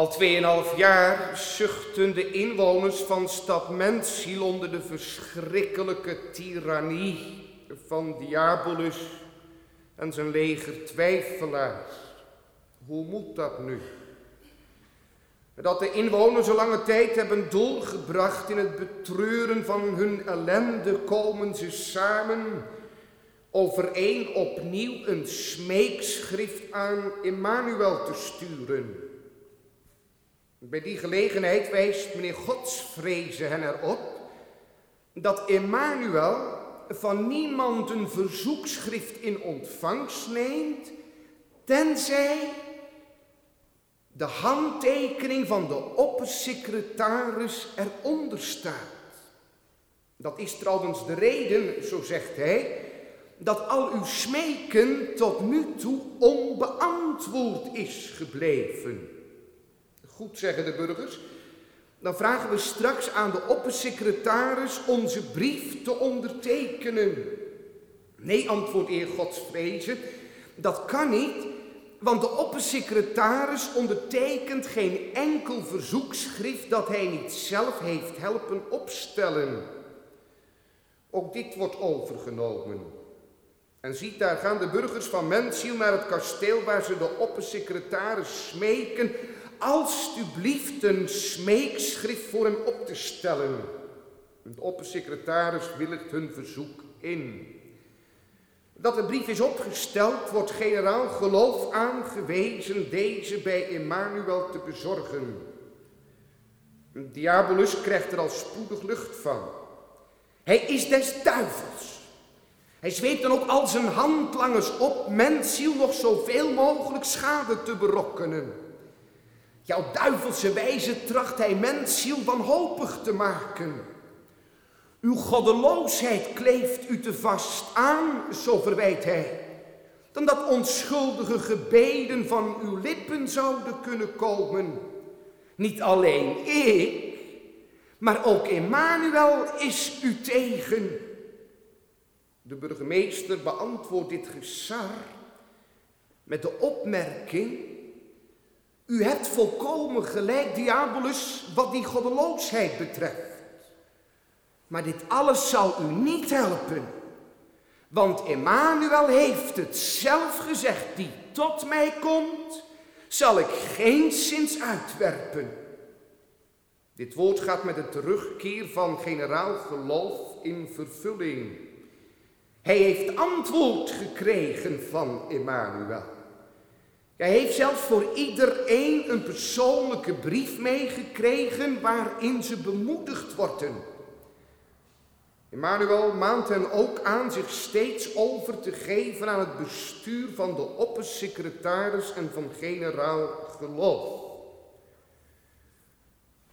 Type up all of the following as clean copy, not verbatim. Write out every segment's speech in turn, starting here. Al 2,5 jaar zuchten de inwoners van stad Mensziel onder de verschrikkelijke tirannie van Diabolus en zijn leger twijfelaars. Hoe moet dat nu? Dat de inwoners een lange tijd hebben doorgebracht in het betreuren van hun ellende, komen ze samen overeen opnieuw een smeekschrift aan Immanuël te sturen. Bij die gelegenheid wijst meneer Godsvreze hen erop dat Immanuël van niemand een verzoekschrift in ontvangst neemt, tenzij de handtekening van de oppersecretaris eronder staat. Dat is trouwens de reden, zo zegt hij, dat al uw smeken tot nu toe onbeantwoord is gebleven. Goed, zeggen de burgers, dan vragen we straks aan de oppersecretaris onze brief te ondertekenen. Nee, antwoordt de heer Godsvreze, dat kan niet, want de oppersecretaris ondertekent geen enkel verzoekschrift dat hij niet zelf heeft helpen opstellen. Ook dit wordt overgenomen. En ziet, daar gaan de burgers van Mensziel naar het kasteel waar ze de oppersecretaris smeken alstublieft een smeekschrift voor hem op te stellen. De oppersecretaris willigt hun verzoek in. Dat de brief is opgesteld, wordt generaal Geloof aangewezen deze bij Emmanuël te bezorgen. Diabolus krijgt er al spoedig lucht van. Hij is des duivels. Hij zweept dan ook al zijn handlangers op Mensziel nog zoveel mogelijk schade te berokkenen. Ja, op duivelse wijze tracht hij Mensziel wanhopig te maken. Uw goddeloosheid kleeft u te vast aan, zo verwijt hij, dan dat onschuldige gebeden van uw lippen zouden kunnen komen. Niet alleen ik, maar ook Immanuël is u tegen. De burgemeester beantwoordt dit gesar met de opmerking: u hebt volkomen gelijk, Diabolus, wat die goddeloosheid betreft. Maar dit alles zal u niet helpen, want Immanuël heeft het zelf gezegd: die tot mij komt, zal ik geenszins uitwerpen. Dit woord gaat met de terugkeer van generaal Geloof in vervulling. Hij heeft antwoord gekregen van Immanuël. Hij heeft zelfs voor iedereen een persoonlijke brief meegekregen waarin ze bemoedigd worden. Immanuël maant hen ook aan zich steeds over te geven aan het bestuur van de oppersecretaris en van generaal Geloof.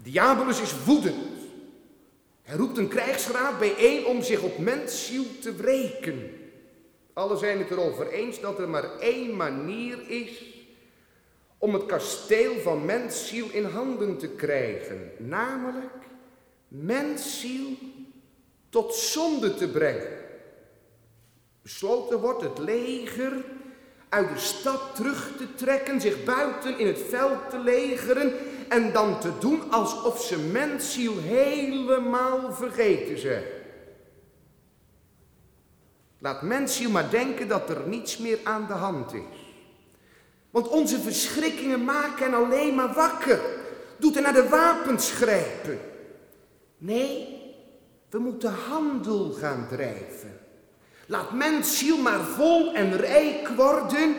Diabolus is woedend. Hij roept een krijgsraad bijeen om zich op Mensziel te wreken. Allen zijn het erover eens dat er maar één manier is om het kasteel van Mensziel in handen te krijgen. Namelijk Mensziel tot zonde te brengen. Besloten wordt het leger uit de stad terug te trekken, zich buiten in het veld te legeren en dan te doen alsof ze Mensziel helemaal vergeten zijn. Laat Mensziel maar denken dat er niets meer aan de hand is. Want onze verschrikkingen maken hen alleen maar wakker. Doet hen naar de wapens grijpen. Nee, we moeten handel gaan drijven. Laat Mensziel maar vol en rijk worden.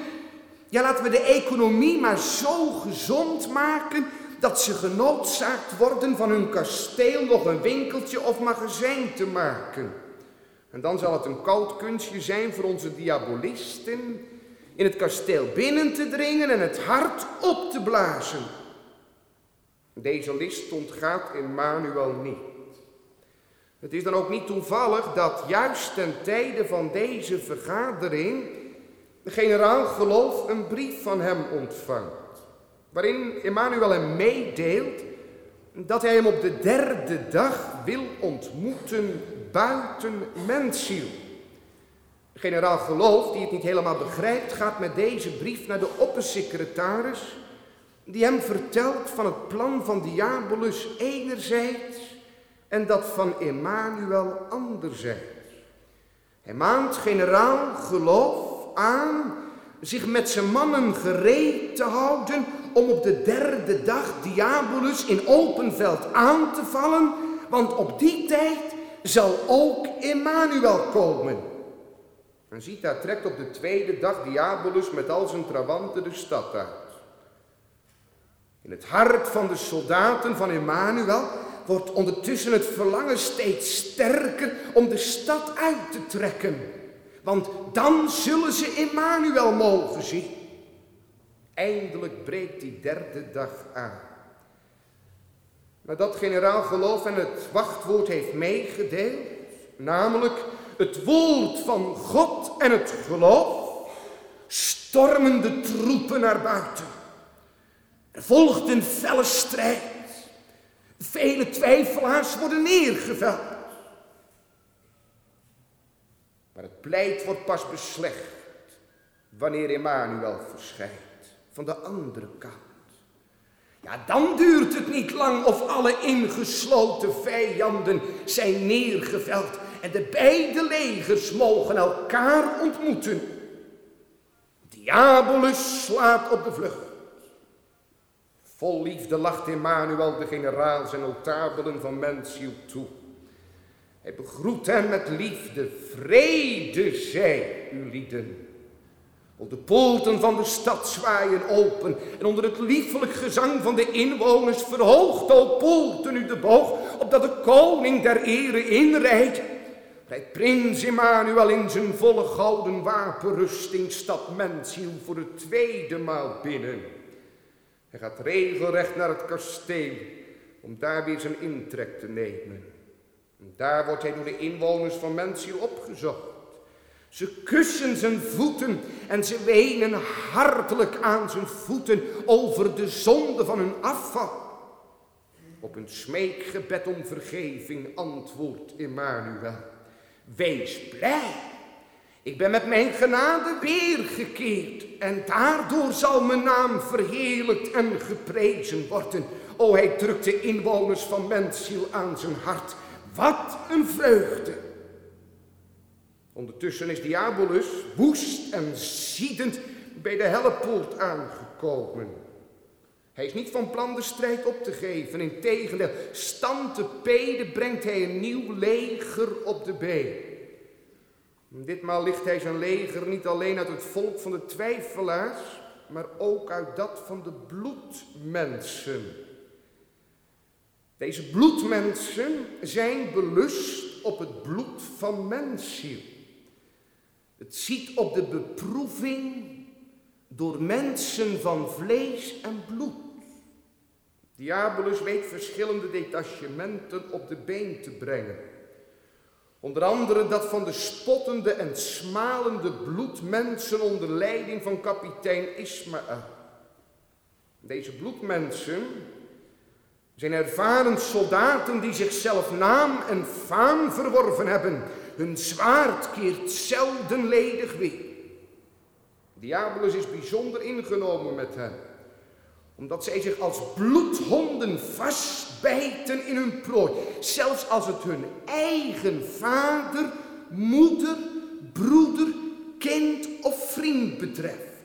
Ja, laten we de economie maar zo gezond maken dat ze genoodzaakt worden van hun kasteel nog een winkeltje of magazijn te maken. En dan zal het een koud kunstje zijn voor onze diabolisten in het kasteel binnen te dringen en het hart op te blazen. Deze list ontgaat Immanuël niet. Het is dan ook niet toevallig dat juist ten tijde van deze vergadering de generaal Geloof een brief van hem ontvangt, waarin Immanuël hem meedeelt dat hij hem op de 3e dag wil ontmoeten buiten Mensziel. De generaal Geloof, die het niet helemaal begrijpt, gaat met deze brief naar de oppersecretaris die hem vertelt van het plan van Diabolus enerzijds en dat van Emmanuël anderzijds. Hij maant generaal geloof aan zich met zijn mannen gereed te houden om op de derde dag Diabolus in open veld aan te vallen, want op die tijd zal ook Immanuël komen. En ziet, daar trekt op de tweede dag Diabolus met al zijn trawanten de stad uit. In het hart van de soldaten van Immanuël wordt ondertussen het verlangen steeds sterker om de stad uit te trekken. Want dan zullen ze Immanuël mogen zien. Eindelijk breekt die derde dag aan. Nadat generaal geloof en het wachtwoord heeft meegedeeld, namelijk het woord van God en het geloof, stormen de troepen naar buiten. Er volgt een felle strijd. Vele twijfelaars worden neergeveld. Maar het pleit wordt pas beslecht wanneer Immanuël verschijnt van de andere kant. Ja, dan duurt het niet lang of alle ingesloten vijanden zijn neergeveld en de beide legers mogen elkaar ontmoeten. Diabolus slaat op de vlucht. Vol liefde lacht Immanuël de generaal zijn notabelen van Mensio toe. Hij begroet hem met liefde. Vrede zij, u lieden. Want de poorten van de stad zwaaien open. En onder het liefelijk gezang van de inwoners verhoogt, o poorten, u de boog, opdat de koning der ere inrijdt. Rijdt prins Immanuël in zijn volle gouden wapenrusting stad Mensziel voor de tweede maal binnen. Hij gaat regelrecht naar het kasteel om daar weer zijn intrek te nemen. En daar wordt hij door de inwoners van Mensil opgezocht. Ze kussen zijn voeten en ze wenen hartelijk aan zijn voeten over de zonde van hun afval. Op hun smeekgebed om vergeving antwoordt Immanuël. Wees blij. Ik ben met mijn genade weergekeerd en daardoor zal mijn naam verheerlijkt en geprezen worden. O, hij drukt de inwoners van Mensziel aan zijn hart. Wat een vreugde! Ondertussen is Diabolus woest en ziedend bij de hellepoort aangekomen. Hij is niet van plan de strijd op te geven. Integendeel, stand te peden brengt hij een nieuw leger op de been. Ditmaal licht hij zijn leger niet alleen uit het volk van de twijfelaars, maar ook uit dat van de bloedmensen. Deze bloedmensen zijn belust op het bloed van Mensziel. Het ziet op de beproeving door mensen van vlees en bloed. Diabolus weet verschillende detachementen op de been te brengen. Onder andere dat van de spottende en smalende bloedmensen onder leiding van kapitein Ismaël. Deze bloedmensen zijn ervaren soldaten die zichzelf naam en faam verworven hebben. Hun zwaard keert zelden ledig weer. Diabolus is bijzonder ingenomen met hen, omdat zij zich als bloedhonden vastbijten in hun prooi. Zelfs als het hun eigen vader, moeder, broeder, kind of vriend betreft.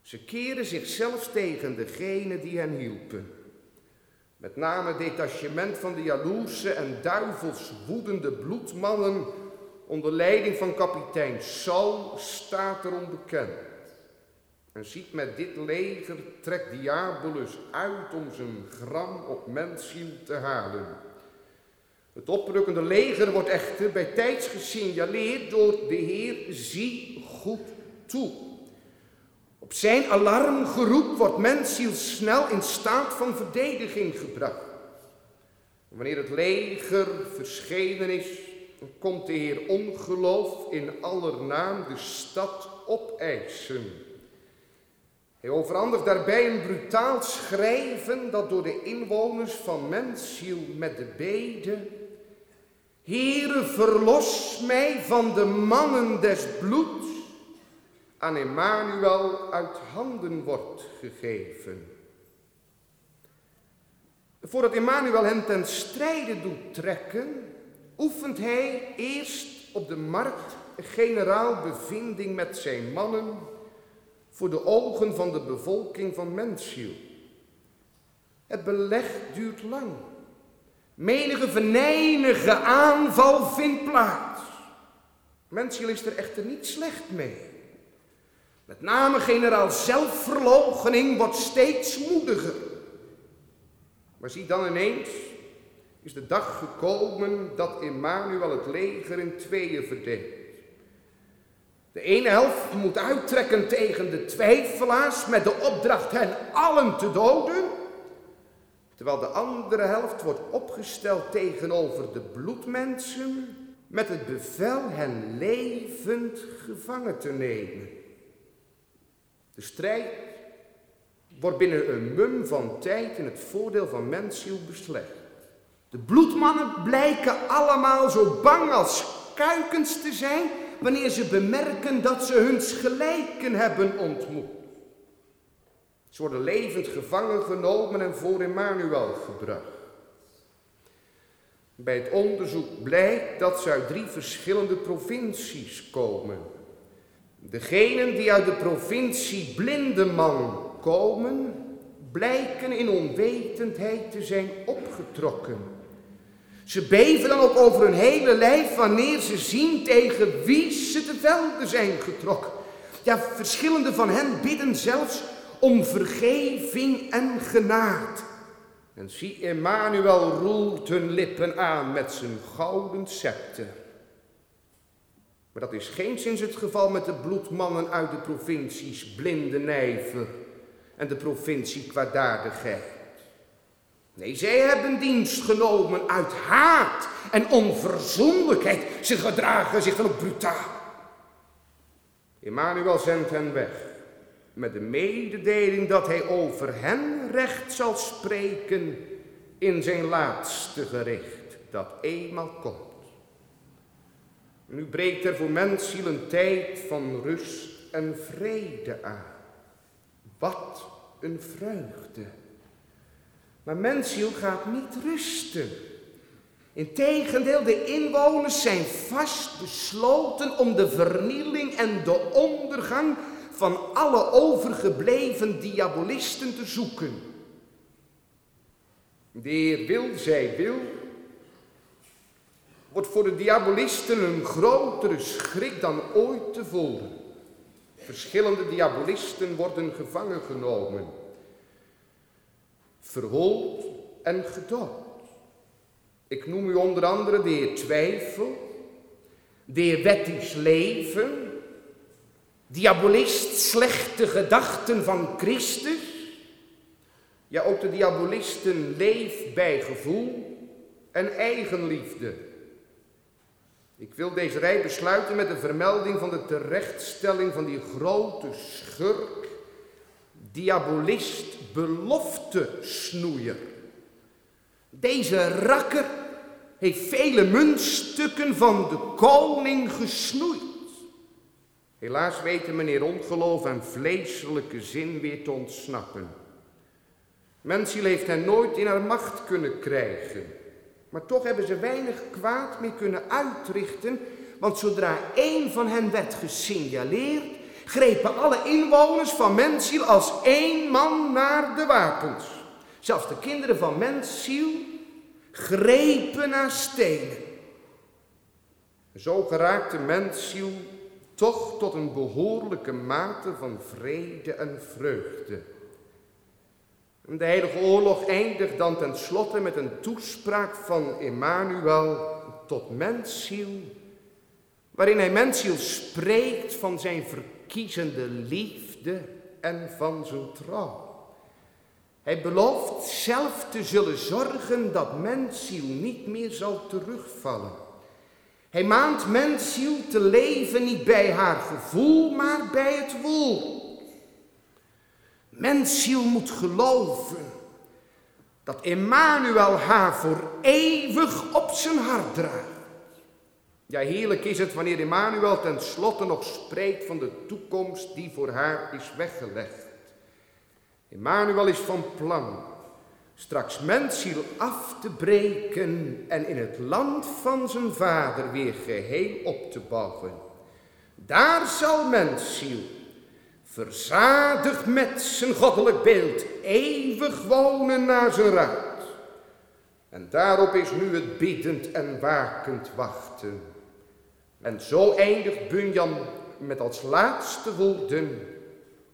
Ze keren zichzelf tegen degenen die hen hielpen. Met name het detachement van de jaloerse en duivels woedende bloedmannen onder leiding van kapitein Saul staat er onbekend. En ziet, met dit leger trekt Diabolus uit om zijn gram op Mensziel te halen. Het oprukkende leger wordt echter bij tijds gesignaleerd door de heer Zie goed toe. Op zijn alarmgeroep wordt Mensziel snel in staat van verdediging gebracht. Wanneer het leger verschenen is, komt de heer Ongeloof in aller naam de stad opeisen. Hij overhandigt daarbij een brutaal schrijven dat door de inwoners van Mensziel met de bede: Heere, verlos mij van de mannen des bloeds, aan Immanuël uit handen wordt gegeven. Voordat Immanuël hem ten strijde doet trekken, oefent hij eerst op de markt generaal bevinding met zijn mannen voor de ogen van de bevolking van Mensziel. Het beleg duurt lang. Menige venijnige aanval vindt plaats. Mensziel is er echter niet slecht mee. Met name generaal zelfverloochening wordt steeds moediger. Maar zie dan ineens, is de dag gekomen dat Immanuël het leger in tweeën verdeelt. De ene helft moet uittrekken tegen de twijfelaars met de opdracht hen allen te doden, terwijl de andere helft wordt opgesteld tegenover de bloedmensen met het bevel hen levend gevangen te nemen. De strijd wordt binnen een mum van tijd in het voordeel van Mensziel beslecht. De bloedmannen blijken allemaal zo bang als kuikens te zijn wanneer ze bemerken dat ze huns gelijken hebben ontmoet. Ze worden levend gevangen genomen en voor Immanuël gebracht. Bij het onderzoek blijkt dat ze uit 3 verschillende provincies komen. Degenen die uit de provincie Blindeman komen, blijken in onwetendheid te zijn opgetrokken. Ze beven dan ook over hun hele lijf wanneer ze zien tegen wie ze te velde zijn getrokken. Ja, verschillende van hen bidden zelfs om vergeving en genade. En zie, Immanuël roert hun lippen aan met zijn gouden scepter. Maar dat is geenszins het geval met de bloedmannen uit de provincies Blindenijver en de provincie Kwaadaardigheid. Nee, zij hebben dienst genomen uit haat en onverzoenlijkheid. Ze gedragen zich dan ook brutaal. Immanuël zendt hen weg met de mededeling dat hij over hen recht zal spreken in zijn laatste gericht dat eenmaal komt. Nu breekt er voor Mensziel een tijd van rust en vrede aan. Wat een vreugde. Maar Mensziel gaat niet rusten. Integendeel, de inwoners zijn vastbesloten om de vernieling en de ondergang van alle overgebleven diabolisten te zoeken. De Heer wil, zij wil, wordt voor de diabolisten een grotere schrik dan ooit tevoren. Verschillende diabolisten worden gevangen genomen, verhoord en gedood. Ik noem u onder andere de heer Twijfel, de heer Wettisch Leven, diabolist Slechte Gedachten van Christus. Ja, ook de diabolisten Leef bij Gevoel en Eigenliefde. Ik wil deze rij besluiten met de vermelding van de terechtstelling van die grote schurk, diabolist Beloftesnoeier. Deze rakker heeft vele muntstukken van de koning gesnoeid. Helaas weten meneer Ongeloof en vleeselijke zin weer te ontsnappen. Mensziel heeft hen nooit in haar macht kunnen krijgen. Maar toch hebben ze weinig kwaad meer kunnen uitrichten, want zodra één van hen werd gesignaleerd, grepen alle inwoners van Mensziel als één man naar de wapens. Zelfs de kinderen van Mensziel grepen naar stenen. Zo geraakte Mensziel toch tot een behoorlijke mate van vrede en vreugde. De heilige oorlog eindigt dan tenslotte met een toespraak van Immanuël tot Mensziel, waarin hij Mensziel spreekt van zijn verkiezende liefde en van zijn trouw. Hij belooft zelf te zullen zorgen dat Mensziel niet meer zal terugvallen. Hij maant Mensziel te leven niet bij haar gevoel, maar bij het woord. Mensziel moet geloven dat Immanuël haar voor eeuwig op zijn hart draagt. Ja, heerlijk is het wanneer Immanuël tenslotte nog spreekt van de toekomst die voor haar is weggelegd. Immanuël is van plan straks Mensziel af te breken en in het land van zijn vader weer geheel op te bouwen. Daar zal Mensziel, verzadigd met zijn goddelijk beeld, eeuwig wonen naar zijn raad. En daarop is nu het biedend en wakend wachten. En zo eindigt Bunyan met als laatste woorden: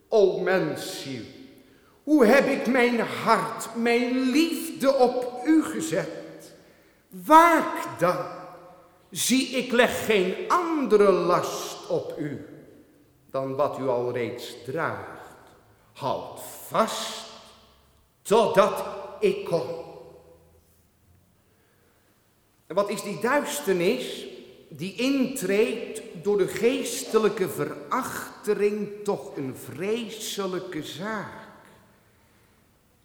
O Mensziel, hoe heb ik mijn hart, mijn liefde op u gezet? Waak dan, zie ik leg geen andere last op u dan wat u al reeds draagt. Houd vast totdat ik kom. En wat is die duisternis die intreedt door de geestelijke verachtering toch een vreselijke zaak?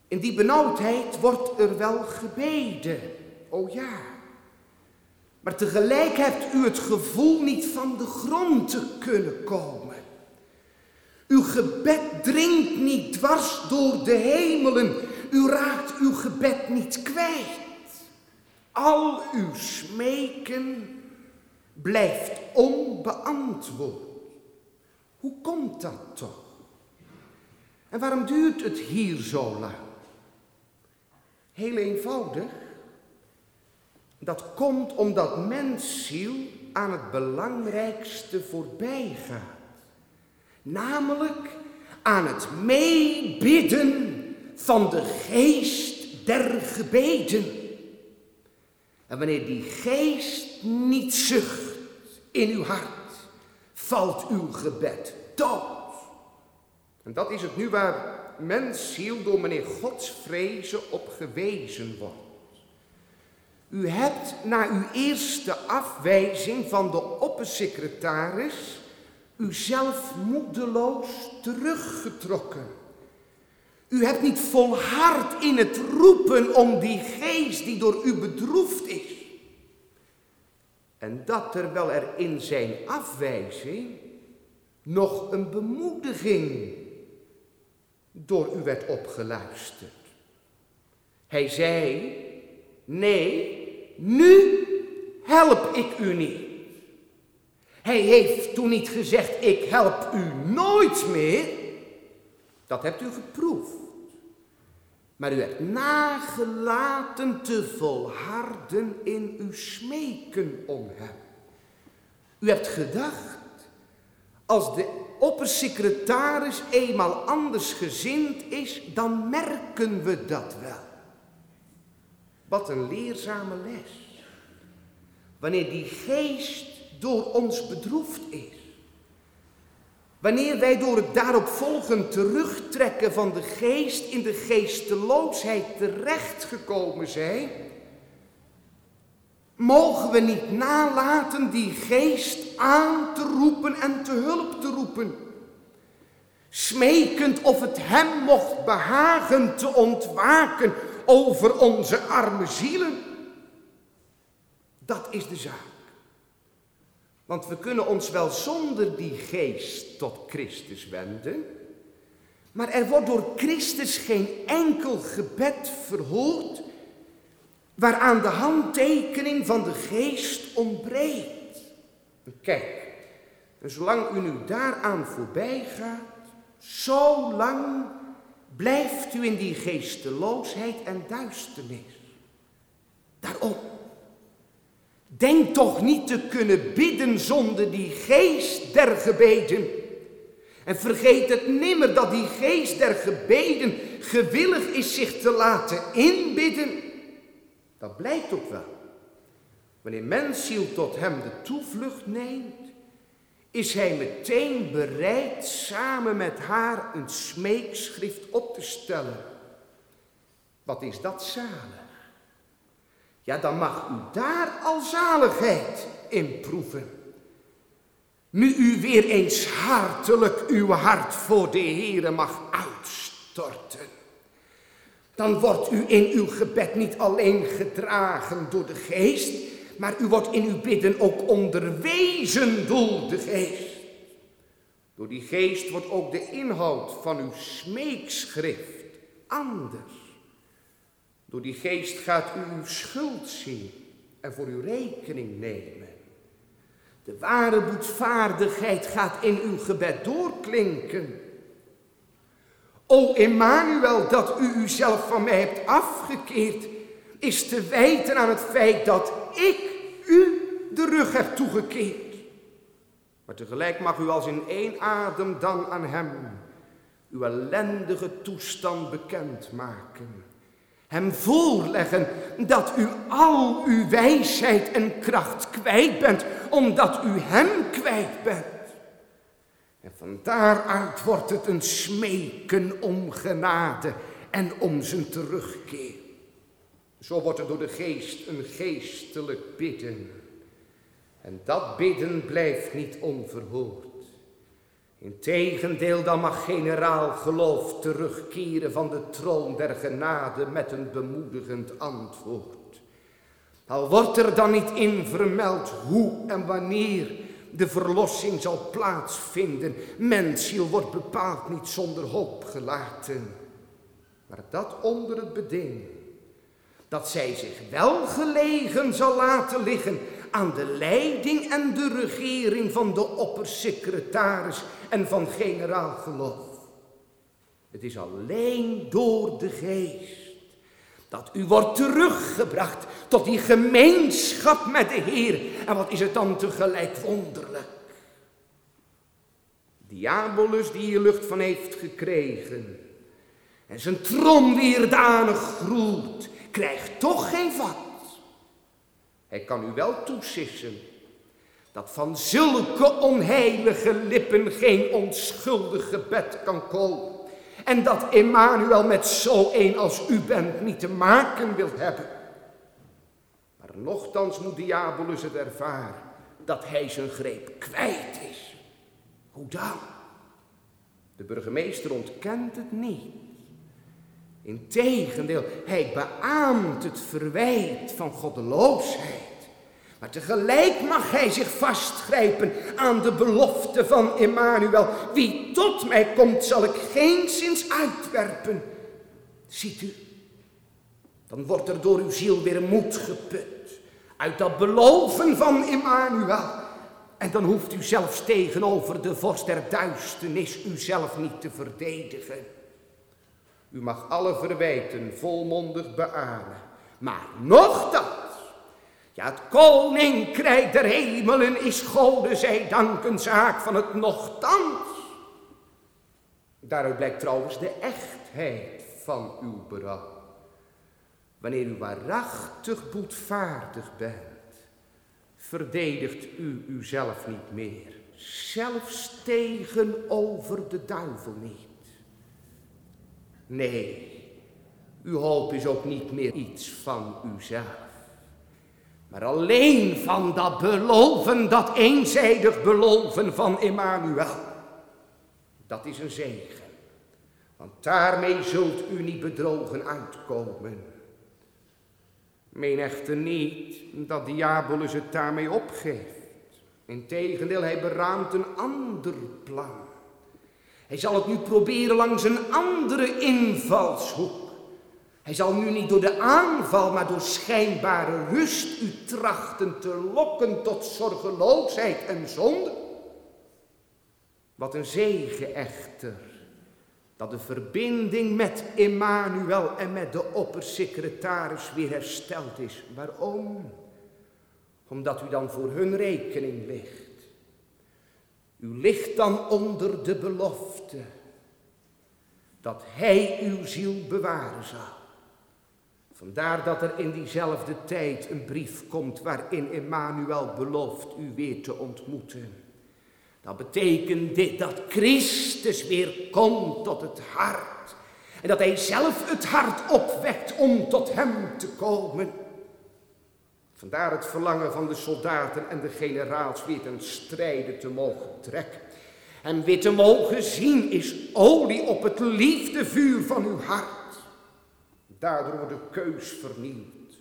In die benauwdheid wordt er wel gebeden, o ja. Maar tegelijk hebt u het gevoel niet van de grond te kunnen komen. Uw gebed dringt niet dwars door de hemelen. U raakt uw gebed niet kwijt. Al uw smeken blijft onbeantwoord. Hoe komt dat toch? En waarom duurt het hier zo lang? Heel eenvoudig. Dat komt omdat mensziel aan het belangrijkste voorbij gaat. Namelijk aan het meebidden van de geest der gebeden. En wanneer die geest niet zucht in uw hart, valt uw gebed dood. En dat is het nu waar mensziel door meneer Godsvreze op gewezen wordt. U hebt na uw eerste afwijzing van de oppersecretaris uzelf moedeloos teruggetrokken. U hebt niet volhard in het roepen om die geest die door u bedroefd is. En dat terwijl er in zijn afwijzing nog een bemoediging door u werd opgeluisterd. Hij zei: nee, nu help ik u niet. Hij heeft toen niet gezegd: ik help u nooit meer. Dat hebt u geproefd. Maar u hebt nagelaten te volharden in uw smeken om hem. U hebt gedacht: als de oppersecretaris eenmaal anders gezind is, dan merken we dat wel. Wat een leerzame les. Wanneer die geest door ons bedroefd is. Wanneer wij door het daarop volgend terugtrekken van de geest in de geesteloosheid terechtgekomen zijn, mogen we niet nalaten die geest aan te roepen en te hulp te roepen. Smekend of het hem mocht behagen te ontwaken over onze arme zielen. Dat is de zaak. Want we kunnen ons wel zonder die geest tot Christus wenden, maar er wordt door Christus geen enkel gebed verhoord waaraan de handtekening van de geest ontbreekt. En kijk, en zolang u nu daaraan voorbij gaat, zo lang blijft u in die geesteloosheid en duisternis. Daarom. Denk toch niet te kunnen bidden zonder die geest der gebeden. En vergeet het nimmer dat die geest der gebeden gewillig is zich te laten inbidden. Dat blijkt ook wel. Wanneer mensziel tot hem de toevlucht neemt, is hij meteen bereid samen met haar een smeekschrift op te stellen. Wat is dat zalig? Ja, dan mag u daar al zaligheid in proeven. Nu u weer eens hartelijk uw hart voor de Heere mag uitstorten. Dan wordt u in uw gebed niet alleen gedragen door de geest, maar u wordt in uw bidden ook onderwezen door de geest. Door die geest wordt ook de inhoud van uw smeekschrift anders. Door die geest gaat u uw schuld zien en voor uw rekening nemen. De ware boetvaardigheid gaat in uw gebed doorklinken. O Emmanuël, dat u uzelf van mij hebt afgekeerd, is te wijten aan het feit dat ik u de rug heb toegekeerd. Maar tegelijk mag u als in één adem dan aan hem uw ellendige toestand bekendmaken. Hem voorleggen dat u al uw wijsheid en kracht kwijt bent, omdat u hem kwijt bent. En van daaruit wordt het een smeken om genade en om zijn terugkeer. Zo wordt er door de geest een geestelijk bidden. En dat bidden blijft niet onverhoord. Integendeel, dan mag generaal geloof terugkeren van de troon der genade met een bemoedigend antwoord. Al wordt er dan niet in vermeld hoe en wanneer de verlossing zal plaatsvinden. Mensziel wordt bepaald niet zonder hoop gelaten. Maar dat onder het beding dat zij zich wel gelegen zal laten liggen aan de leiding en de regering van de oppersecretaris en van generaal geloof. Het is alleen door de geest dat u wordt teruggebracht tot die gemeenschap met de Heer. En wat is het dan tegelijk wonderlijk. Diabolus die hier lucht van heeft gekregen en zijn trom weer danig groeit, krijgt toch geen vat. Hij kan u wel toesissen dat van zulke onheilige lippen geen onschuldig gebed kan komen. En dat Emmanuël met zo een als u bent niet te maken wil hebben. Maar nochtans moet Diabolus het ervaren dat hij zijn greep kwijt is. Hoe dan? De burgemeester ontkent het niet. Integendeel, hij beaamt het verwijt van goddeloosheid. Maar tegelijk mag hij zich vastgrijpen aan de belofte van Emmanuël. Wie tot mij komt, zal ik geenszins uitwerpen. Ziet u, dan wordt er door uw ziel weer moed geput. Uit dat beloven van Emmanuël. En dan hoeft u zelfs tegenover de vorst der duisternis uzelf niet te verdedigen. U mag alle verwijten volmondig beamen, maar nog dat. Ja, het koninkrijk der hemelen is Gode zij dank een zaak van het nochtans. Daaruit blijkt trouwens de echtheid van uw berouw. Wanneer u waarachtig boetvaardig bent, verdedigt u uzelf niet meer, zelfs tegenover de duivel niet. Nee, uw hoop is ook niet meer iets van uzelf, maar alleen van dat beloven, dat eenzijdig beloven van Emmanuël. Dat is een zegen, want daarmee zult u niet bedrogen uitkomen. Meen echter niet dat Diabolus het daarmee opgeeft. Integendeel, hij beraamt een ander plan. Hij zal het nu proberen langs een andere invalshoek. Hij zal nu niet door de aanval, maar door schijnbare rust u trachten te lokken tot zorgeloosheid en zonde. Wat een zegen echter, dat de verbinding met Emmanuël en met de oppersecretaris weer hersteld is. Waarom? Omdat u dan voor hun rekening ligt. U ligt dan onder de belofte dat hij uw ziel bewaren zal. Vandaar dat er in diezelfde tijd een brief komt waarin Emmanuël belooft u weer te ontmoeten. Dat betekent dit, dat Christus weer komt tot het hart. En dat hij zelf het hart opwekt om tot hem te komen. Vandaar het verlangen van de soldaten en de generaals weer ten strijde te mogen trekken. En weer te mogen zien is olie op het liefdevuur van uw hart. Daardoor wordt de keus vernieuwd.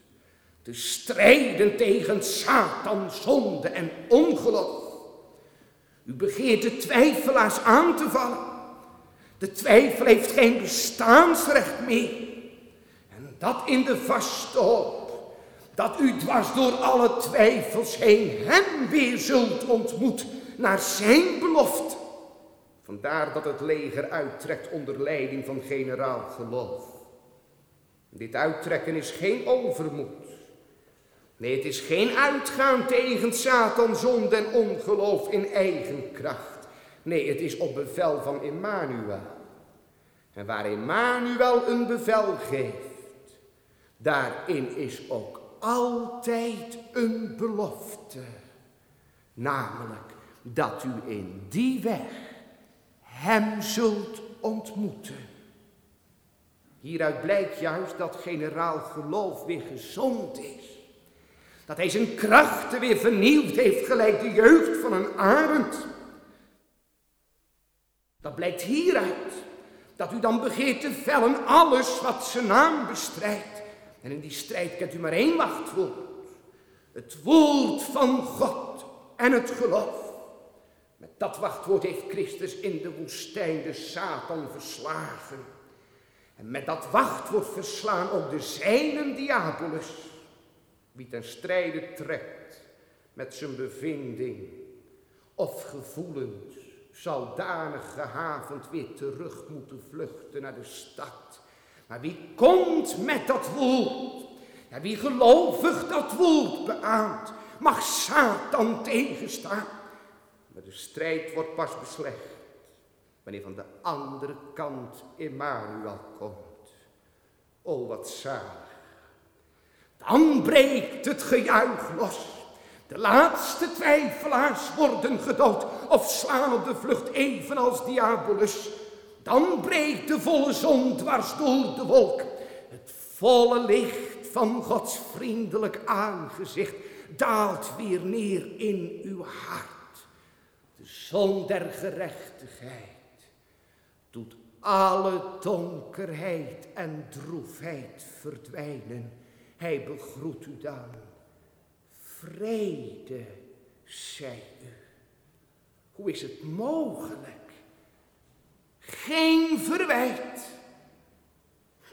Te strijden tegen Satan, zonde en ongeloof. U begeert de twijfelaars aan te vallen. De twijfel heeft geen bestaansrecht meer. En dat in de vaste hoop, dat u dwars door alle twijfels heen hem weer zult ontmoeten naar zijn belofte. Vandaar dat het leger uittrekt onder leiding van generaal Geloof. Dit uittrekken is geen overmoed. Nee, het is geen uitgaan tegen Satan, zonde en ongeloof in eigen kracht. Nee, het is op bevel van Immanuël. En waar Immanuël een bevel geeft, daarin is ook altijd een belofte. Namelijk dat u in die weg hem zult ontmoeten. Hieruit blijkt juist dat generaal Geloof weer gezond is. Dat hij zijn krachten weer vernieuwd heeft, gelijk de jeugd van een arend. Dat blijkt hieruit, dat u dan begeert te vellen alles wat zijn naam bestrijdt. En in die strijd kent u maar één wachtwoord. Het woord van God en het geloof. Met dat wachtwoord heeft Christus in de woestijn de Satan verslagen. En met dat wachtwoord verslaan ook de zijnen Diabolus. Wie ten strijde trekt met zijn bevinding of gevoelens, zal danig gehavend weer terug moeten vluchten naar de stad. Maar wie komt met dat woord, en wie gelovig dat woord beaamt, mag Satan tegenstaan. Maar de strijd wordt pas beslecht wanneer van de andere kant Immanuël komt. O, wat zalig. Dan breekt het gejuich los. De laatste twijfelaars worden gedood of slaan op de vlucht evenals Diabolus. Dan breekt de volle zon dwars door de wolk. Het volle licht van Gods vriendelijk aangezicht daalt weer neer in uw hart. De zon der gerechtigheid doet alle donkerheid en droefheid verdwijnen. Hij begroet u dan. Vrede, zij u. Hoe is het mogelijk? Geen verwijt.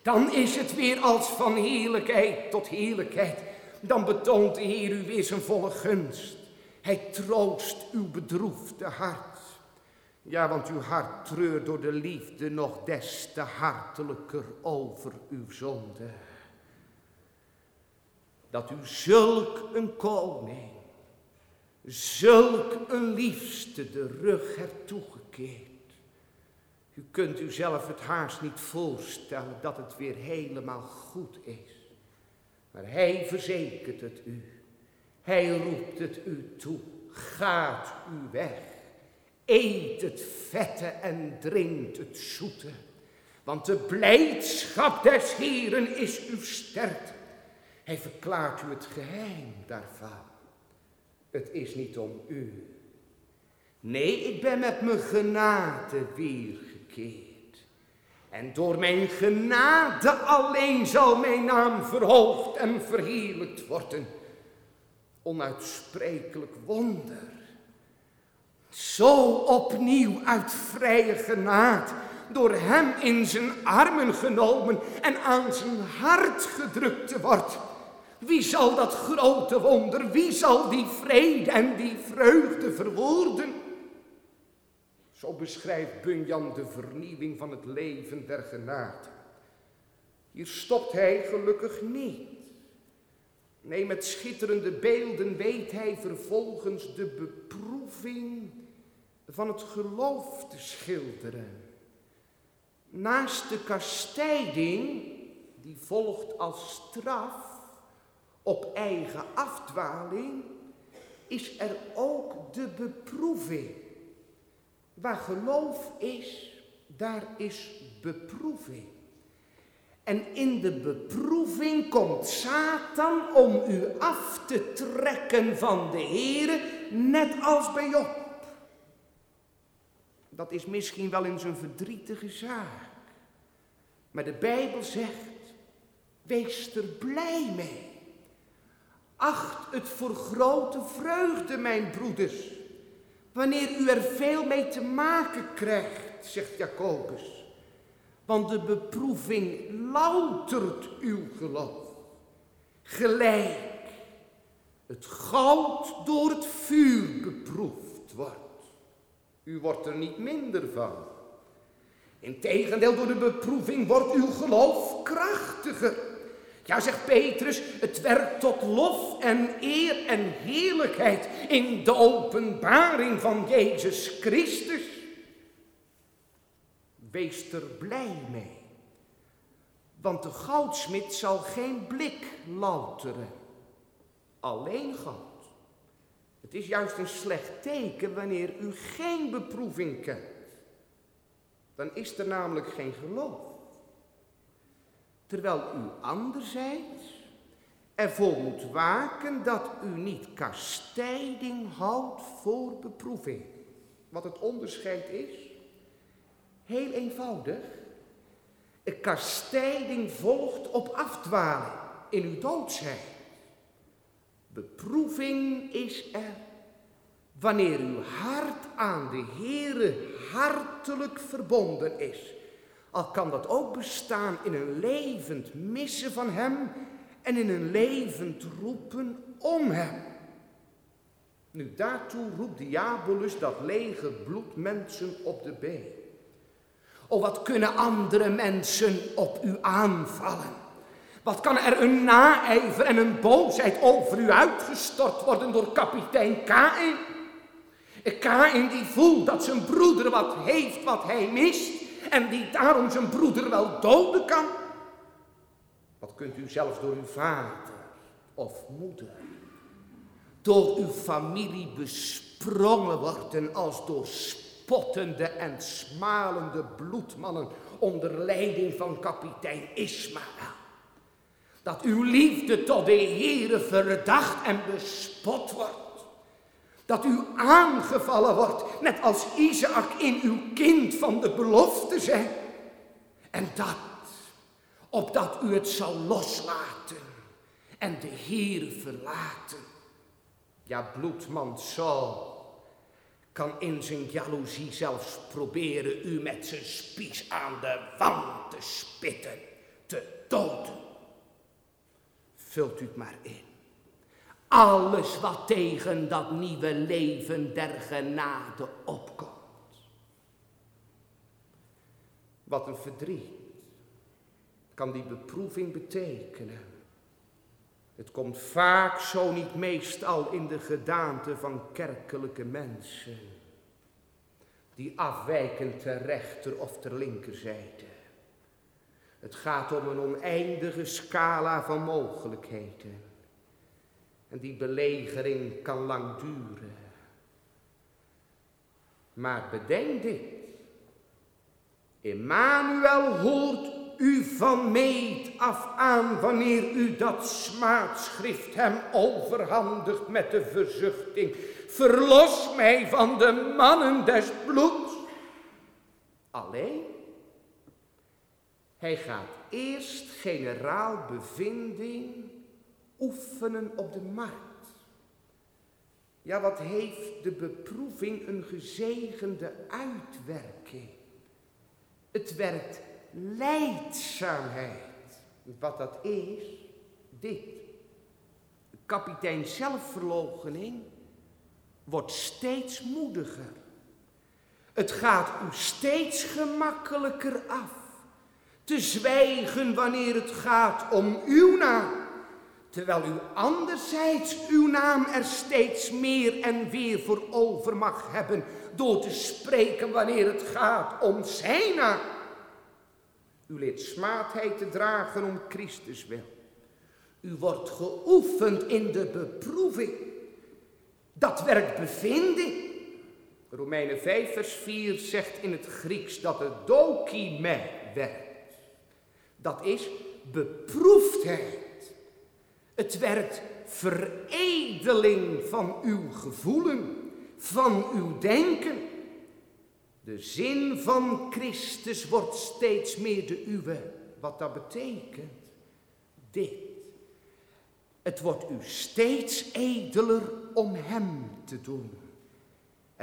Dan is het weer als van heerlijkheid tot heerlijkheid. Dan betoont de Heer u weer zijn volle gunst. Hij troost uw bedroefde hart. Ja, want uw hart treurt door de liefde nog des te hartelijker over uw zonde. Dat u zulk een koning, zulk een liefste de rug hebt toegekeerd. U kunt uzelf het haast niet voorstellen dat het weer helemaal goed is. Maar hij verzekert het u. Hij roept het u toe. Gaat u weg. Eet het vette en drinkt het zoete. Want de blijdschap des Heeren is uw sterkte. Hij verklaart u het geheim daarvan. Het is niet om u. Nee, ik ben met mijn genade weergekeerd. En door mijn genade alleen zal mijn naam verhoogd en verheerlijkt worden. Onuitsprekelijk wonder. Zo opnieuw uit vrije genade. Door hem in zijn armen genomen en aan zijn hart gedrukt te worden. Wie zal dat grote wonder, wie zal die vrede en die vreugde verwoorden? Zo beschrijft Bunyan de vernieuwing van het leven der genade. Hier stopt hij gelukkig niet. Nee, met schitterende beelden weet hij vervolgens de beproeving van het geloof te schilderen. Naast de kastijding, die volgt als straf op eigen afdwaling, is er ook de beproeving. Waar geloof is, daar is beproeving. En in de beproeving komt Satan om u af te trekken van de Heere, net als bij Job. Dat is misschien wel eens een verdrietige zaak. Maar de Bijbel zegt, wees er blij mee. Acht het voor grote vreugde, mijn broeders, wanneer u er veel mee te maken krijgt, zegt Jacobus. Want de beproeving loutert uw geloof. Gelijk het goud door het vuur beproefd wordt. U wordt er niet minder van. Integendeel, door de beproeving wordt uw geloof krachtiger. Ja, zegt Petrus, het werkt tot lof en eer en heerlijkheid in de openbaring van Jezus Christus. Wees er blij mee, want de goudsmid zal geen blik louteren, alleen goud. Het is juist een slecht teken wanneer u geen beproeving kent. Dan is er namelijk geen geloof. Terwijl u anderzijds ervoor moet waken dat u niet kastijding houdt voor beproeving. Wat het onderscheid is? Heel eenvoudig. Een kastijding volgt op afdwaling in uw dood zijn. Beproeving is er wanneer uw hart aan de Heere hartelijk verbonden is. Al kan dat ook bestaan in een levend missen van hem en in een levend roepen om hem. Nu, daartoe roept Diabolus dat lege bloed mensen op de been. O, wat kunnen andere mensen op u aanvallen? Wat kan er een naijver en een boosheid over u uitgestort worden door kapitein Kaïn? Kaïn die voelt dat zijn broeder wat heeft wat hij mist en die daarom zijn broeder wel doden kan. Wat kunt u zelfs door uw vader of moeder, door uw familie besprongen worden als door spottende en smalende bloedmannen onder leiding van kapitein Ismaël? Dat uw liefde tot de Heere verdacht en bespot wordt. Dat u aangevallen wordt, net als Isaac in uw kind van de belofte zijn. En dat, opdat u het zal loslaten en de Heere verlaten. Ja, bloedman Saul kan in zijn jaloezie zelfs proberen u met zijn spies aan de wand te spitten, te doden. Vult u het maar in. Alles wat tegen dat nieuwe leven der genade opkomt. Wat een verdriet kan die beproeving betekenen. Het komt vaak, zo niet meestal, in de gedaante van kerkelijke mensen. Die afwijken ter rechter of ter linkerzijde. Het gaat om een oneindige scala van mogelijkheden. En die belegering kan lang duren. Maar bedenk dit. Immanuël hoort u van meet af aan wanneer u dat smaadschrift hem overhandigt met de verzuchting. Verlos mij van de mannen des bloeds. Alleen. Hij gaat eerst generaal bevinding oefenen op de markt. Ja, wat heeft de beproeving een gezegende uitwerking? Het werkt lijdzaamheid. Wat dat is, dit. Kapitein zelfverloochening wordt steeds moediger. Het gaat u steeds gemakkelijker af. Te zwijgen wanneer het gaat om uw naam, terwijl u anderzijds uw naam er steeds meer en weer voor over mag hebben door te spreken wanneer het gaat om zijn naam. U leert smaadheid te dragen om Christus wil. U wordt geoefend in de beproeving. Dat werkt bevinding. Romeinen 5 vers 4 zegt in het Grieks dat het dokime werkt. Dat is beproefdheid. Het werkt veredeling van uw gevoelen, van uw denken. De zin van Christus wordt steeds meer de uwe. Wat dat betekent? Dit. Het wordt u steeds edeler om hem te doen.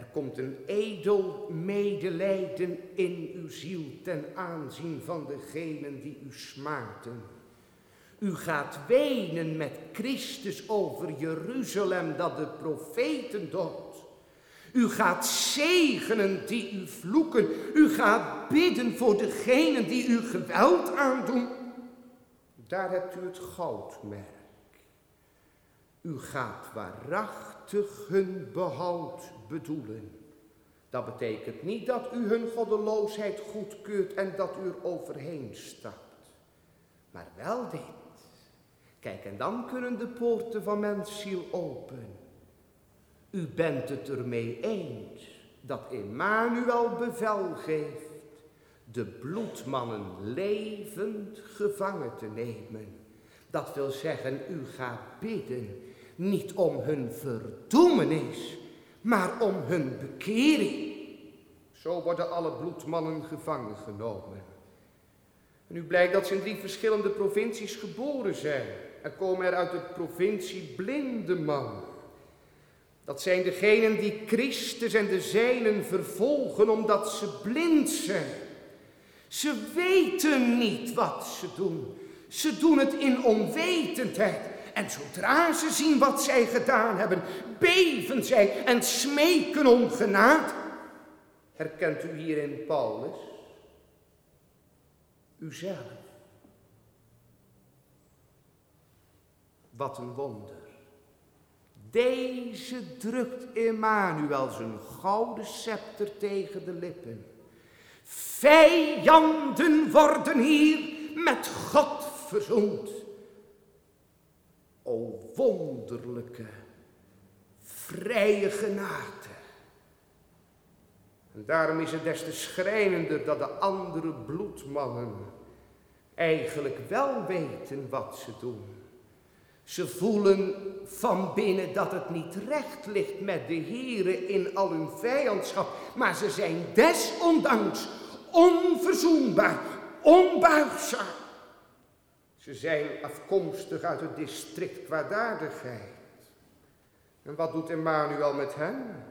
Er komt een edel medelijden in uw ziel ten aanzien van degenen die u smaakten. U gaat wenen met Christus over Jeruzalem dat de profeten doodt. U gaat zegenen die u vloeken. U gaat bidden voor degenen die u geweld aandoen. Daar hebt u het goudmerk. U gaat waarachtig hun behoud bedoelen. Dat betekent niet dat u hun goddeloosheid goedkeurt en dat u er overheen stapt. Maar wel dit. Kijk, en dan kunnen de poorten van Mensziel open. U bent het ermee eens dat Emmanuël bevel geeft de bloedmannen levend gevangen te nemen. Dat wil zeggen, u gaat bidden niet om hun verdoemenis, maar om hun bekering. Zo worden alle bloedmannen gevangen genomen. En nu blijkt dat ze in 3 verschillende provincies geboren zijn. Er komen er uit de provincie blinde mannen. Dat zijn degenen die Christus en de zijnen vervolgen omdat ze blind zijn. Ze weten niet wat ze doen. Ze doen het in onwetendheid. En zodra ze zien wat zij gedaan hebben, beven zij en smeken om genade. Herkent u hierin Paulus? Uzelf. Wat een wonder. Deze drukt Emmanuël zijn gouden scepter tegen de lippen. Vijanden worden hier met God verzoend. O wonderlijke, vrije genade. En daarom is het des te schrijnender dat de andere bloedmannen eigenlijk wel weten wat ze doen. Ze voelen van binnen dat het niet recht ligt met de Heere in al hun vijandschap, maar ze zijn desondanks onverzoenbaar, onbuigzaam. Ze zijn afkomstig uit het district kwaadaardigheid. En wat doet Emmanuël met hen?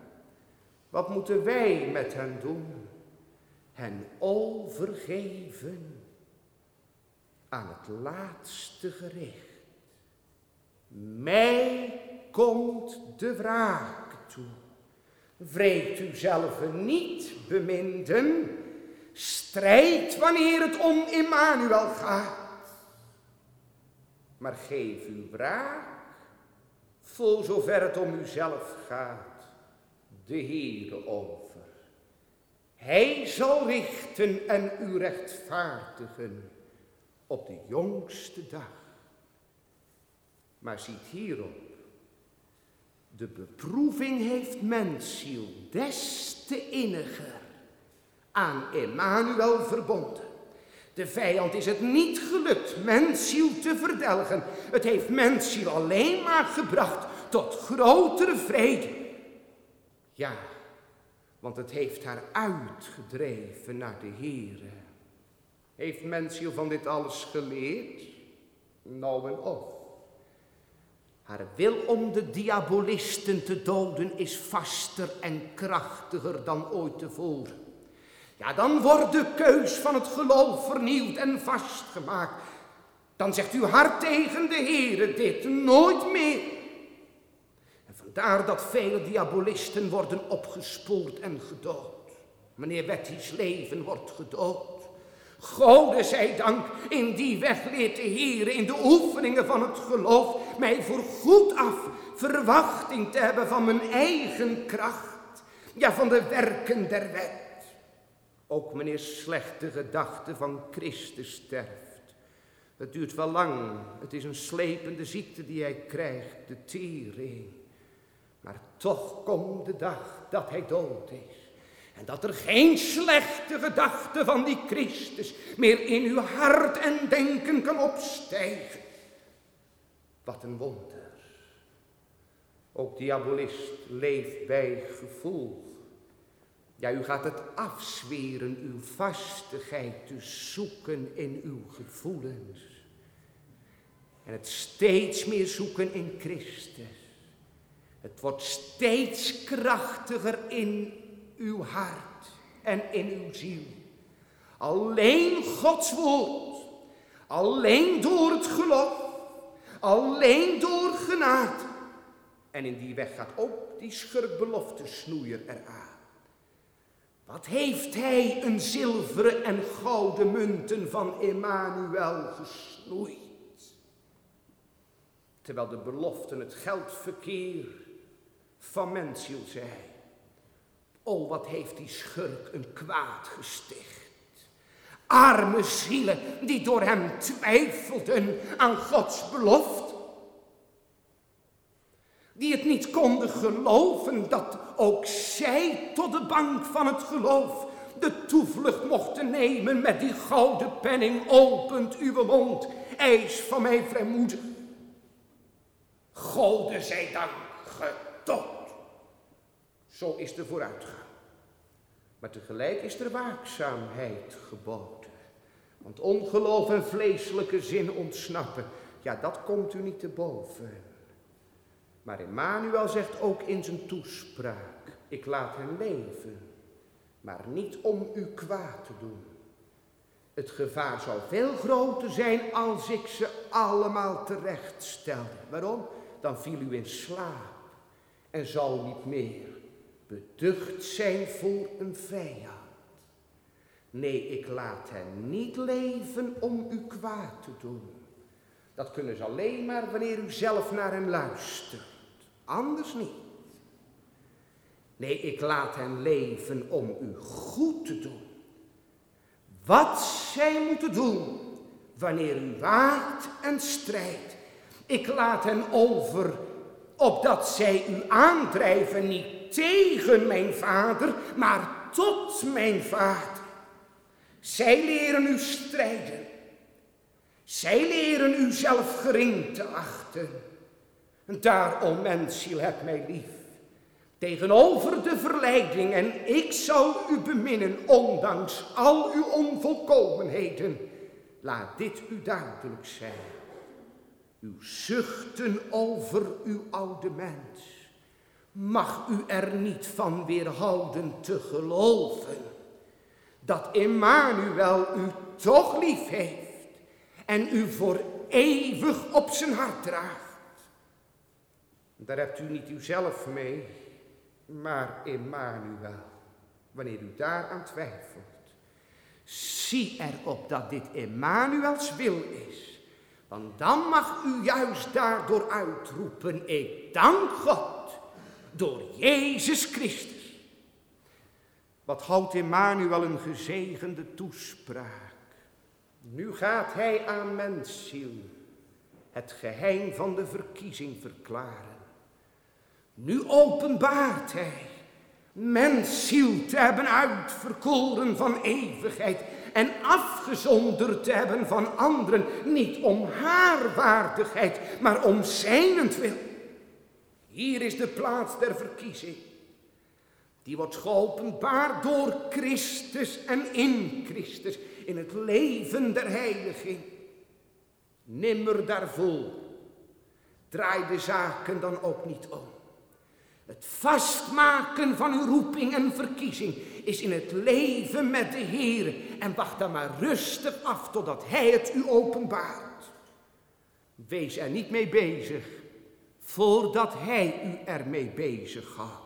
Wat moeten wij met hen doen? Hen overgeven aan het laatste gericht. Mij komt de wraak toe. Vreet u zelf niet, beminden. Strijd wanneer het om Emmanuël gaat. Maar geef uw wraak, voor zover het om uzelf gaat, de Heere over. Hij zal richten en u rechtvaardigen op de jongste dag. Maar ziet hierop, de beproeving heeft Mensziel des te inniger aan Emmanuël verbonden. De vijand is het niet gelukt Mensziel te verdelgen. Het heeft Mensziel alleen maar gebracht tot grotere vrede. Ja, want het heeft haar uitgedreven naar de Heere. Heeft Mensziel van dit alles geleerd? Nou en of. Haar wil om de diabolisten te doden is vaster en krachtiger dan ooit tevoren. Ja, dan wordt de keus van het geloof vernieuwd en vastgemaakt. Dan zegt uw hart tegen de Heere dit, nooit meer. En vandaar dat vele diabolisten worden opgespoord en gedood. Meneer Wetties leven wordt gedood. Gode zij dank, in die weg leert de Heere in de oefeningen van het geloof mij voorgoed af verwachting te hebben van mijn eigen kracht, ja van de werken der wet. Ook meneer slechte gedachte van Christus sterft. Het duurt wel lang, het is een slepende ziekte die hij krijgt, de tering. Maar toch komt de dag dat hij dood is. En dat er geen slechte gedachte van die Christus meer in uw hart en denken kan opstijgen. Wat een wonder. Ook diabolist leeft bij gevoel. Ja, u gaat het afzweren, uw vastigheid te zoeken in uw gevoelens. En het steeds meer zoeken in Christus. Het wordt steeds krachtiger in uw hart en in uw ziel. Alleen Gods woord, alleen door het geloof, alleen door genade. En in die weg gaat ook die schurkbeloftesnoeier eraan. Wat heeft hij een zilveren en gouden munten van Emmanuël gesnoeid? Terwijl de beloften het geldverkeer van Mensziel zijn. O, wat heeft die schurk een kwaad gesticht. Arme zielen die door hem twijfelden aan Gods belofte. Die het niet konden geloven dat ook zij tot de bank van het geloof de toevlucht mochten nemen met die gouden penning. Opent uw mond, eis van mij vrijmoedig. Gode zij dan getoond. Zo is de vooruitgang. Maar tegelijk is er waakzaamheid geboden. Want ongeloof en vleeselijke zin ontsnappen, ja, dat komt u niet te boven. Maar Immanuël zegt ook in zijn toespraak, ik laat hen leven, maar niet om u kwaad te doen. Het gevaar zou veel groter zijn als ik ze allemaal terecht stelde. Waarom? Dan viel u in slaap en zal niet meer beducht zijn voor een vijand. Nee, ik laat hen niet leven om u kwaad te doen. Dat kunnen ze alleen maar wanneer u zelf naar hen luistert. Anders niet. Nee, ik laat hen leven om u goed te doen. Wat zij moeten doen wanneer u waakt en strijdt. Ik laat hen over, opdat zij u aandrijven niet tegen mijn vader, maar tot mijn vader. Zij leren u strijden. Zij leren u zelf gering te achten. En daarom, Mensziel, heb mij lief. Tegenover de verleiding en ik zal u beminnen, ondanks al uw onvolkomenheden. Laat dit u duidelijk zijn. Uw zuchten over uw oude mens mag u er niet van weerhouden te geloven. Dat Immanuël u toch lief heeft. En u voor eeuwig op zijn hart draagt. Daar hebt u niet uzelf mee, maar Immanuël. Wanneer u daaraan twijfelt, zie erop dat dit Immanuëls wil is. Want dan mag u juist daardoor uitroepen, ik dank God, door Jezus Christus. Wat houdt Immanuël een gezegende toespraak. Nu gaat hij aan Mensziel het geheim van de verkiezing verklaren. Nu openbaart hij Mensziel te hebben uitverkoren van eeuwigheid en afgezonderd te hebben van anderen, niet om haar waardigheid, maar om zijnentwil. Hier is de plaats der verkiezing. Die wordt geopenbaard door Christus en in Christus, in het leven der heiliging. Nimmer daarvoor. Draai de zaken dan ook niet om. Het vastmaken van uw roeping en verkiezing is in het leven met de Heer. En wacht dan maar rustig af totdat Hij het u openbaart. Wees er niet mee bezig voordat Hij u ermee bezighoudt.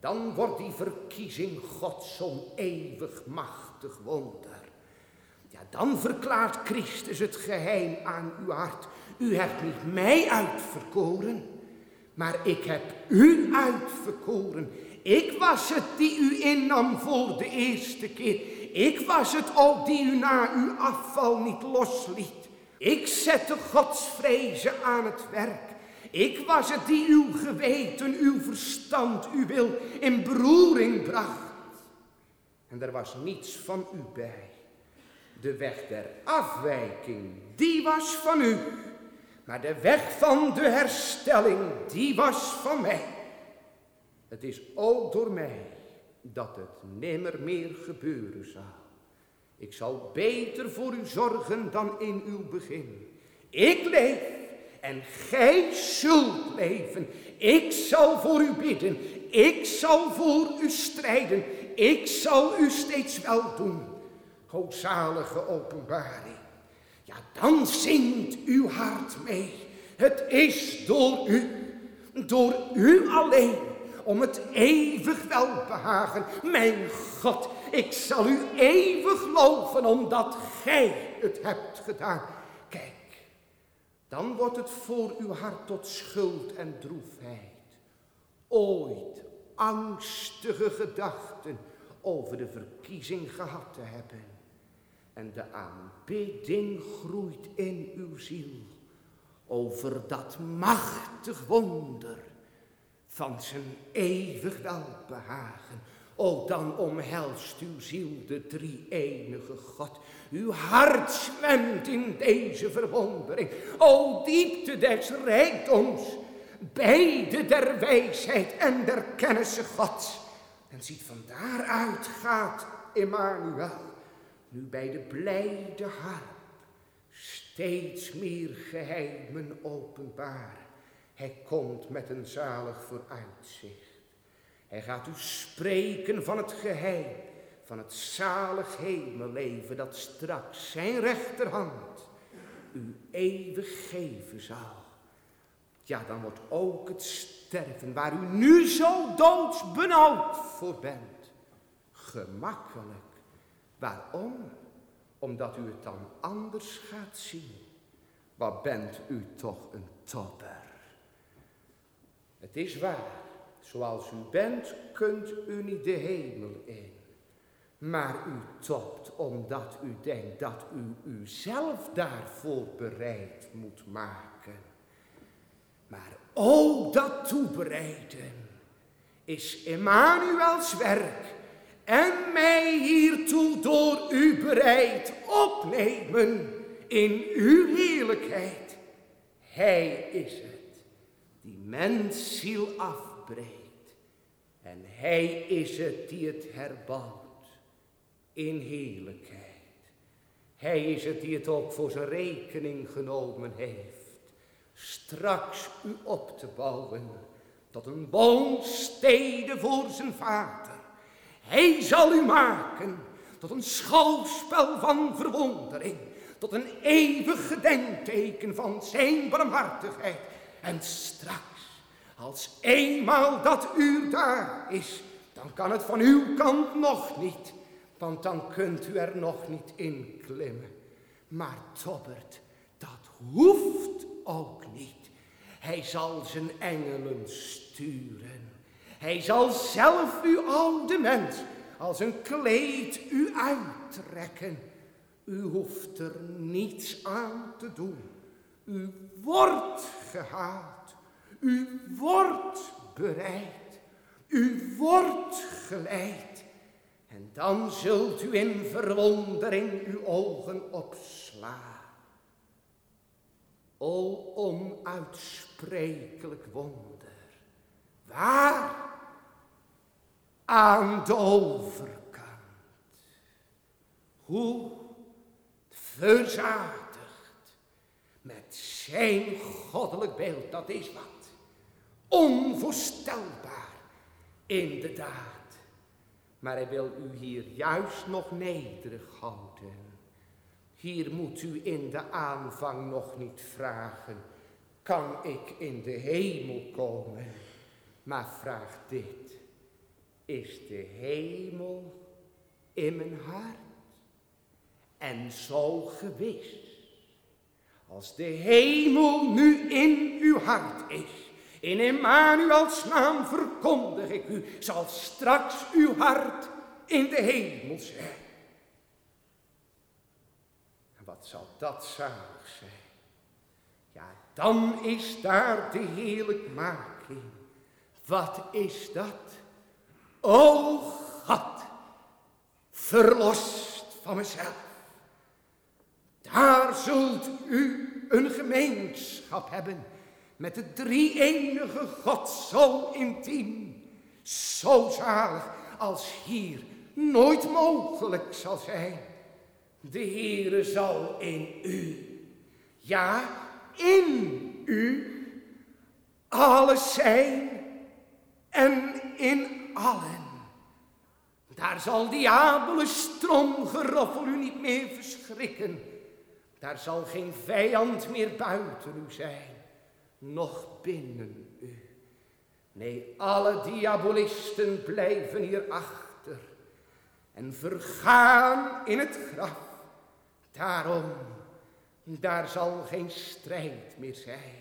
Dan wordt die verkiezing Gods zo'n eeuwig machtig wonder. Ja, dan verklaart Christus het geheim aan uw hart. U hebt niet mij uitverkoren, maar ik heb u uitverkoren. Ik was het die u innam voor de eerste keer. Ik was het ook die u na uw afval niet losliet. Ik zette Godsvrezen aan het werk. Ik was het die uw geweten, uw verstand, uw wil in beroering bracht. En er was niets van u bij. De weg der afwijking, die was van u. Maar de weg van de herstelling, die was van mij. Het is ook door mij dat het nimmer meer gebeuren zal. Ik zal beter voor u zorgen dan in uw begin. Ik leef. En gij zult leven. Ik zal voor u bidden. Ik zal voor u strijden. Ik zal u steeds wel doen. O zalige openbaring. Ja, dan zingt uw hart mee. Het is door u. Door u alleen. Om het eeuwig welbehagen. Mijn God, ik zal u eeuwig loven omdat gij het hebt gedaan. Kijk, dan wordt het voor uw hart tot schuld en droefheid. Ooit angstige gedachten over de verkiezing gehad te hebben. En de aanbidding groeit in uw ziel over dat machtig wonder van zijn eeuwig welbehagen. O, dan omhelst uw ziel de drie-enige God. Uw hart zwemt in deze verwondering. O, diepte des rijkdoms, beide der wijsheid en der kennissen Gods. En ziet, van daaruit gaat Immanuël, nu bij de blijde harp, steeds meer geheimen openbaar. Hij komt met een zalig vooruitzicht. Hij gaat u spreken van het geheim, van het zalig hemelleven dat straks zijn rechterhand u eeuwig geven zal. Ja, dan wordt ook het sterven waar u nu zo doodsbenauwd voor bent, gemakkelijk. Waarom? Omdat u het dan anders gaat zien. Wat bent u toch een topper. Het is waar. Zoals u bent, kunt u niet de hemel in. Maar u topt omdat u denkt dat u uzelf daarvoor bereid moet maken. Maar ook dat toebereiden is Emmanuëls werk. En mij hiertoe door u bereid opnemen in uw heerlijkheid. Hij is het die mensziel afbreekt. En hij is het die het herbouwt in heerlijkheid. Hij is het die het ook voor zijn rekening genomen heeft. Straks u op te bouwen tot een woonstede voor zijn vader. Hij zal u maken tot een schouwspel van verwondering. Tot een eeuwig gedenkteken van zijn barmhartigheid. En straks. Als eenmaal dat uur daar is, dan kan het van uw kant nog niet. Want dan kunt u er nog niet in klimmen. Maar Tobbert, dat hoeft ook niet. Hij zal zijn engelen sturen. Hij zal zelf uw oude mens als een kleed u uittrekken. U hoeft er niets aan te doen. U wordt gehaald. U wordt bereid, u wordt geleid en dan zult u in verwondering uw ogen opslaan. O onuitsprekelijk wonder, waar? Aan de overkant. Hoe verzadigd met zijn goddelijk beeld, dat is wat. Onvoorstelbaar, inderdaad. Maar hij wil u hier juist nog nederig houden. Hier moet u in de aanvang nog niet vragen, kan ik in de hemel komen? Maar vraag dit, is de hemel in mijn hart? En zo gewis, als de hemel nu in uw hart is, in Emmanuëls naam verkondig ik u, zal straks uw hart in de hemel zijn. En wat zal dat zalig zijn? Ja, dan is daar de heerlijkmaking. Wat is dat? O God, verlost van mezelf. Daar zult u een gemeenschap hebben. Met de drie-enige God zo intiem, zo zalig als hier nooit mogelijk zal zijn. De Heere zal in u, ja in u alles zijn en in allen. Daar zal Diabolus' tromgeroffel u niet meer verschrikken. Daar zal geen vijand meer buiten u zijn, noch binnen u. Nee, alle diabolisten blijven hier achter en vergaan in het graf. Daarom, daar zal geen strijd meer zijn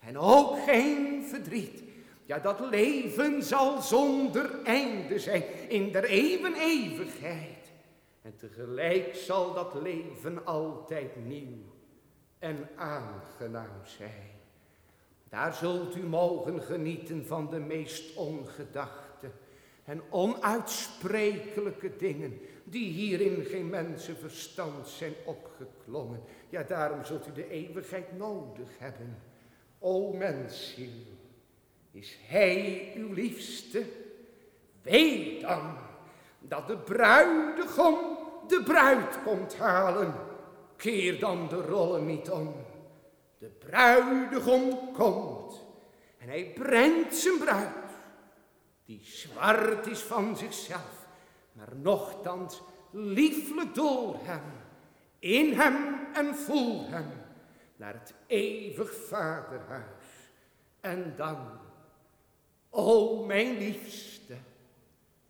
en ook geen verdriet. Ja, dat leven zal zonder einde zijn, in der eeuwen eeuwigheid. En tegelijk zal dat leven altijd nieuw en aangenaam zijn. Daar zult u mogen genieten van de meest ongedachte en onuitsprekelijke dingen, die hierin geen mensenverstand zijn opgeklommen. Ja, daarom zult u de eeuwigheid nodig hebben. O Mensziel, is hij uw liefste? Weet dan dat de bruidegom de bruid komt halen. Keer dan de rollen niet om. De bruidegom komt en hij brengt zijn bruid, die zwart is van zichzelf, maar nochtans lieflijk door hem, in hem en voor hem, naar het eeuwig vaderhuis. En dan, o mijn liefste,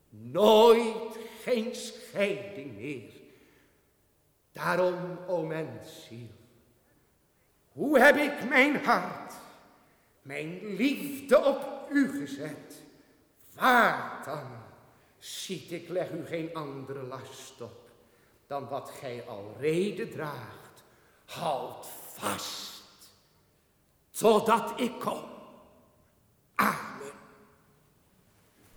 nooit geen scheiding meer. Daarom, o Mensziel, hoe heb ik mijn hart, mijn liefde op u gezet? Waar dan? Ziet, ik leg u geen andere last op dan wat gij al reden draagt. Houd vast, totdat ik kom.